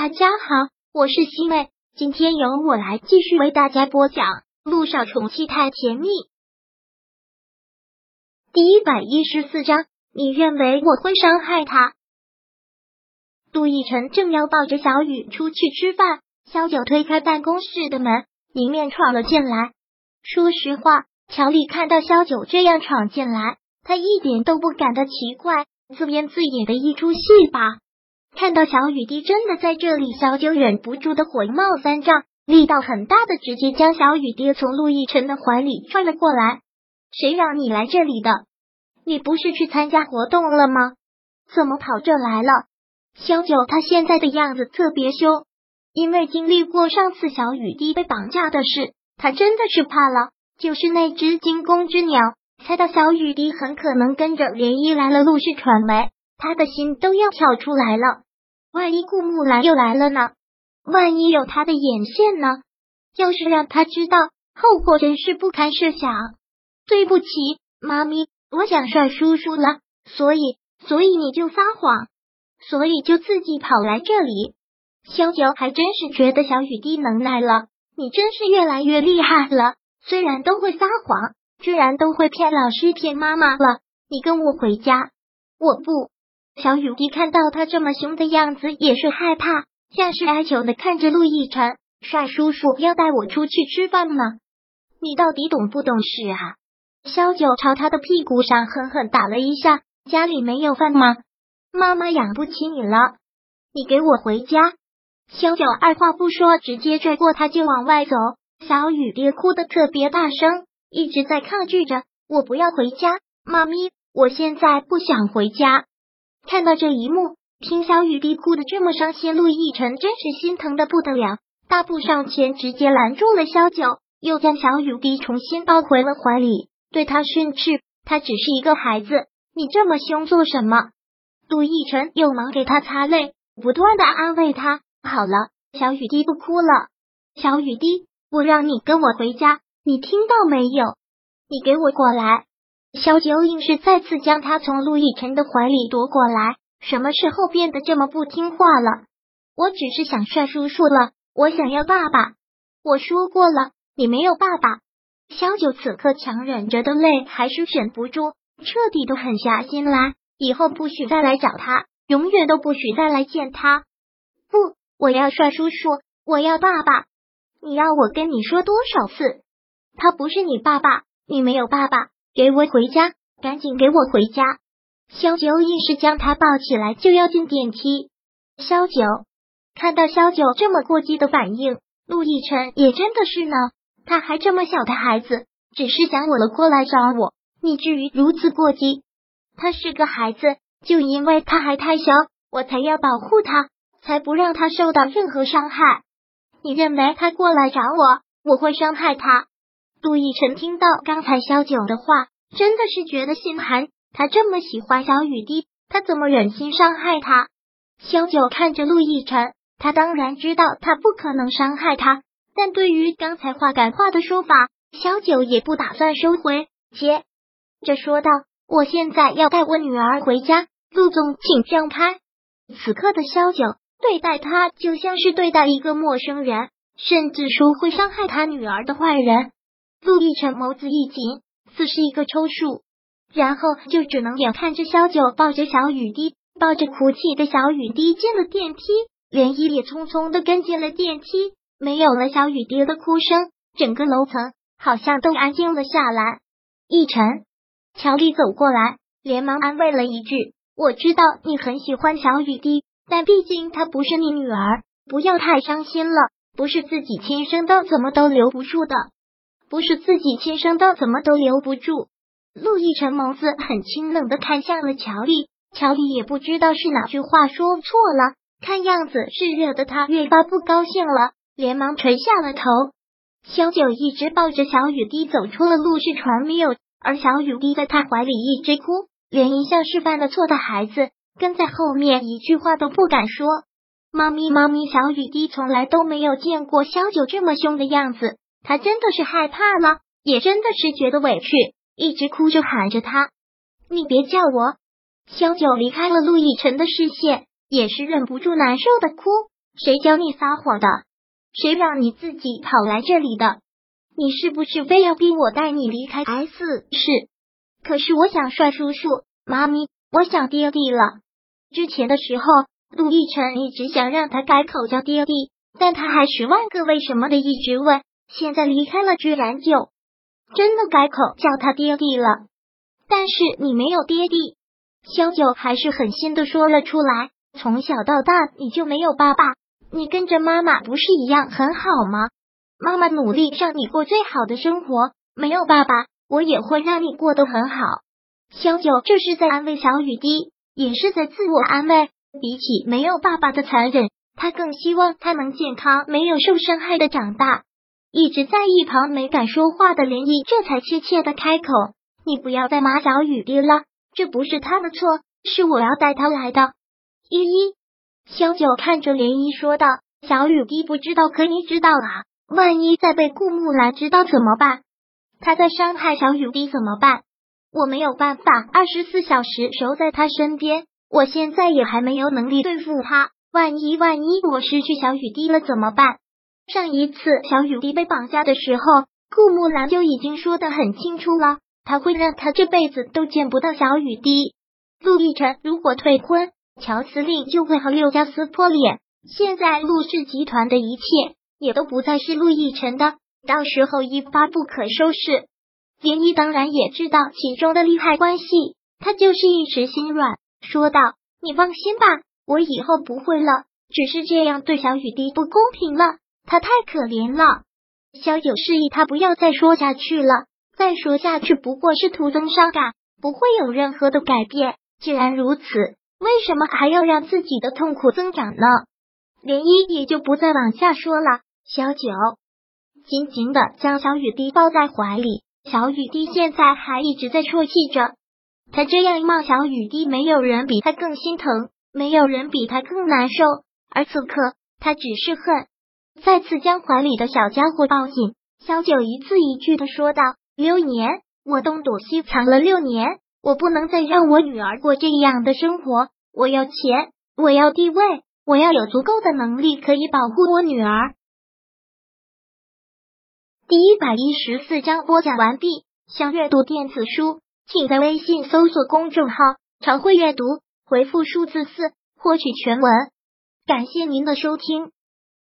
大家好，我是西妹，今天由我来继续为大家播讲《陆少宠妻太甜蜜》第114章。你认为我会伤害他？陆亦辰正要抱着小雨出去吃饭，萧九推开办公室的门，迎面闯了进来。说实话，乔丽看到萧九这样闯进来，他一点都不感到奇怪，自编自演的一出戏吧。看到小雨滴真的在这里，萧九忍不住的火冒三丈，力道很大的直接将小雨滴从陆亦辰的怀里踹了过来。谁让你来这里的？你不是去参加活动了吗？怎么跑这来了？萧九他现在的样子特别凶，因为经历过上次小雨滴被绑架的事，他真的是怕了，就是那只惊弓之鸟，猜到小雨滴很可能跟着联谊来了陆氏传媒，他的心都要跳出来了。万一顾木兰又来了呢？万一有他的眼线呢？要是让他知道，后果真是不堪设想。对不起，妈咪，我想帅叔叔了，所以你就撒谎，所以就自己跑来这里。萧九还真是觉得小雨滴能耐了，你真是越来越厉害了，虽然都会撒谎，居然都会骗老师骗妈妈了，你跟我回家。我不。小雨滴看到他这么凶的样子也是害怕，像是哀求的看着陆亦辰，帅叔叔要带我出去吃饭吗？你到底懂不懂事啊？萧九朝他的屁股上狠狠打了一下，家里没有饭吗？妈妈养不起你了，你给我回家。萧九二话不说直接拽过他就往外走，小雨滴哭得特别大声，一直在抗拒着，我不要回家，妈咪，我现在不想回家。看到这一幕，听小雨滴哭得这么伤心，陆亦辰真是心疼的不得了，大步上前直接拦住了萧九，又将小雨滴重新抱回了怀里，对他训斥，他只是一个孩子，你这么凶做什么？陆亦辰又忙给他擦泪，不断的安慰他，好了，小雨滴不哭了。小雨滴，我让你跟我回家，你听到没有？你给我过来。萧九硬是再次将他从陆亦辰的怀里夺过来，什么时候变得这么不听话了？我只是想帅叔叔了，我想要爸爸。我说过了，你没有爸爸。萧九此刻强忍着的泪还是忍不住，彻底都狠下心来，以后不许再来找他，永远都不许再来见他。不，我要帅叔叔，我要爸爸。你要我跟你说多少次？他不是你爸爸，你没有爸爸，给我回家，赶紧给我回家。萧九硬是将他抱起来就要进电梯。萧九，看到萧九这么过激的反应，陆亦辰也真的是呢，他还这么小的孩子，只是想我了过来找我，你至于如此过激？他是个孩子，就因为他还太小，我才要保护他，才不让他受到任何伤害。你认为他过来找我，我会伤害他？陆亦辰听到刚才萧九的话，真的是觉得心寒，他这么喜欢小雨滴，他怎么忍心伤害他？萧九看着陆亦辰，他当然知道他不可能伤害他，但对于刚才话赶话的说法，萧九也不打算收回，接着说道，我现在要带我女儿回家，陆总请让开。此刻的萧九对待他就像是对待一个陌生人，甚至说会伤害他女儿的坏人。陆亦辰眸子一紧，似是一个抽搐，然后就只能眼看着萧九抱着小雨滴，抱着哭泣的小雨滴进了电梯，连依也匆匆的跟进了电梯，没有了小雨滴的哭声，整个楼层好像都安静了下来。亦辰，乔丽走过来，连忙安慰了一句，我知道你很喜欢小雨滴，但毕竟她不是你女儿，不要太伤心了，不是自己亲生的怎么都留不住的。不是自己亲生的怎么都留不住。陆亦辰眸子很清冷的看向了乔丽，乔丽也不知道是哪句话说错了，看样子是惹得他越发不高兴了，连忙垂下了头。萧九一直抱着小雨滴走出了陆氏传媒，而小雨滴在他怀里一直哭，连一向是犯了错的孩子跟在后面一句话都不敢说。妈咪妈咪，小雨滴从来都没有见过萧九这么凶的样子。他真的是害怕了，也真的是觉得委屈，一直哭着喊着他，你别叫我。萧九离开了陆亦辰的视线，也是忍不住难受的哭，谁教你撒谎的？谁让你自己跑来这里的？你是不是非要逼我带你离开 S 市？可是我想帅叔叔、妈咪，我想爹地了。之前的时候，陆亦辰一直想让他改口叫爹地，但他还十万个为什么的一直问。现在离开了，居然就真的改口叫他爹地了。但是你没有爹地。萧九还是狠心的说了出来，从小到大你就没有爸爸，你跟着妈妈不是一样很好吗？妈妈努力让你过最好的生活，没有爸爸，我也会让你过得很好。萧九这是在安慰小雨滴，也是在自我安慰。比起没有爸爸的残忍，他更希望他能健康，没有受伤害的长大。一直在一旁没敢说话的林毅这才怯怯的开口，你不要再骂小雨滴了，这不是他的错，是我要带他来的。依依，萧九看着林毅说道，小雨滴不知道，可你知道啊，万一再被顾木兰知道怎么办？他在伤害小雨滴怎么办？我没有办法24小时守在他身边，我现在也还没有能力对付他，万一我失去小雨滴了怎么办？上一次小雨滴被绑架的时候，顾木兰就已经说得很清楚了，他会让他这辈子都见不到小雨滴。陆亦辰如果退婚，乔司令就会和六家撕破脸，现在陆氏集团的一切也都不再是陆亦辰的，到时候一发不可收拾。林一当然也知道其中的利害关系，他就是一时心软，说道，你放心吧，我以后不会了，只是这样对小雨滴不公平了。他太可怜了。萧九示意他不要再说下去了，再说下去不过是徒增伤感，不会有任何的改变。既然如此，为什么还要让自己的痛苦增长呢？连依也就不再往下说了。萧九紧紧的将小雨滴抱在怀里，小雨滴现在还一直在啜泣着。他这样骂小雨滴，没有人比他更心疼，没有人比他更难受，而此刻他只是恨。再次将怀里的小家伙抱紧，萧九一字一句的说道，6年，我东躲西藏了6年，我不能再让我女儿过这样的生活，我要钱，我要地位，我要有足够的能力可以保护我女儿。第114章播讲完毕，想阅读电子书，请在微信搜索公众号常会阅读，回复数字4获取全文。感谢您的收听。